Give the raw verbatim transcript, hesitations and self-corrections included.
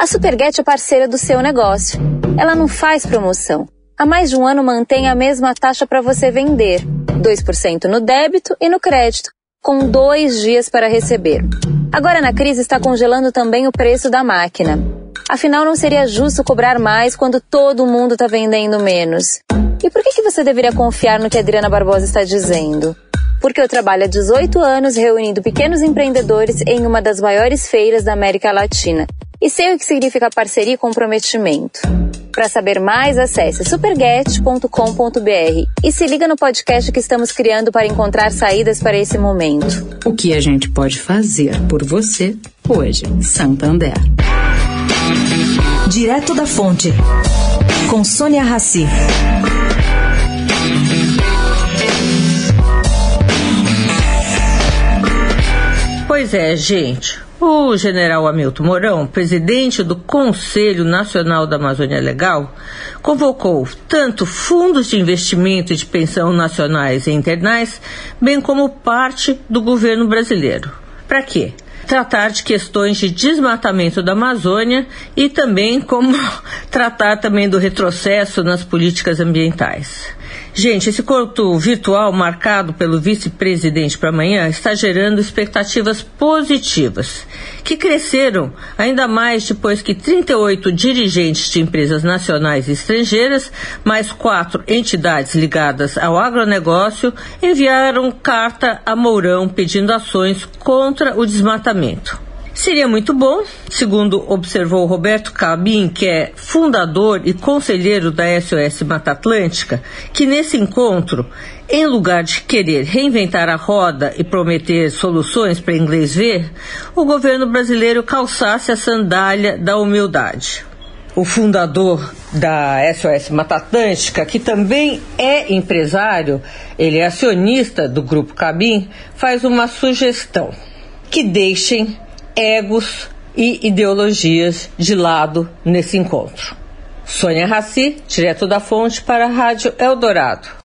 A Superget é parceira do seu negócio. Ela não faz promoção. Há mais de um ano mantém a mesma taxa para você vender. dois por cento no débito e no crédito, com dois dias para receber. Agora na crise está congelando também o preço da máquina. Afinal, não seria justo cobrar mais quando todo mundo está vendendo menos. E por que, que você deveria confiar no que a Adriana Barbosa está dizendo? Porque eu trabalho há dezoito anos reunindo pequenos empreendedores em uma das maiores feiras da América Latina. E sei o que significa parceria e comprometimento. Para saber mais, acesse superguet ponto com ponto br e se liga no podcast que estamos criando para encontrar saídas para esse momento. O que a gente pode fazer por você hoje, Santander. Direto da Fonte, com Sônia Raci. Pois é, gente. O general Hamilton Mourão, presidente do Conselho Nacional da Amazônia Legal, convocou tanto fundos de investimento e de pensão nacionais e internais, bem como parte do governo brasileiro. Para quê? Tratar de questões de desmatamento da Amazônia e também como tratar também do retrocesso nas políticas ambientais. Gente, esse corto virtual marcado pelo vice-presidente para amanhã está gerando expectativas positivas, que cresceram ainda mais depois que trinta e oito dirigentes de empresas nacionais e estrangeiras, mais quatro entidades ligadas ao agronegócio, enviaram carta a Mourão pedindo ações contra o desmatamento. Seria muito bom, segundo observou Roberto Cabim, que é fundador e conselheiro da S O S Mata Atlântica, que nesse encontro, em lugar de querer reinventar a roda e prometer soluções para inglês ver, o governo brasileiro calçasse a sandália da humildade. O fundador da S O S Mata Atlântica, que também é empresário, ele é acionista do Grupo Klabin, faz uma sugestão, que deixem egos e ideologias de lado nesse encontro. Sônia Raci, direto da Fonte para a Rádio Eldorado.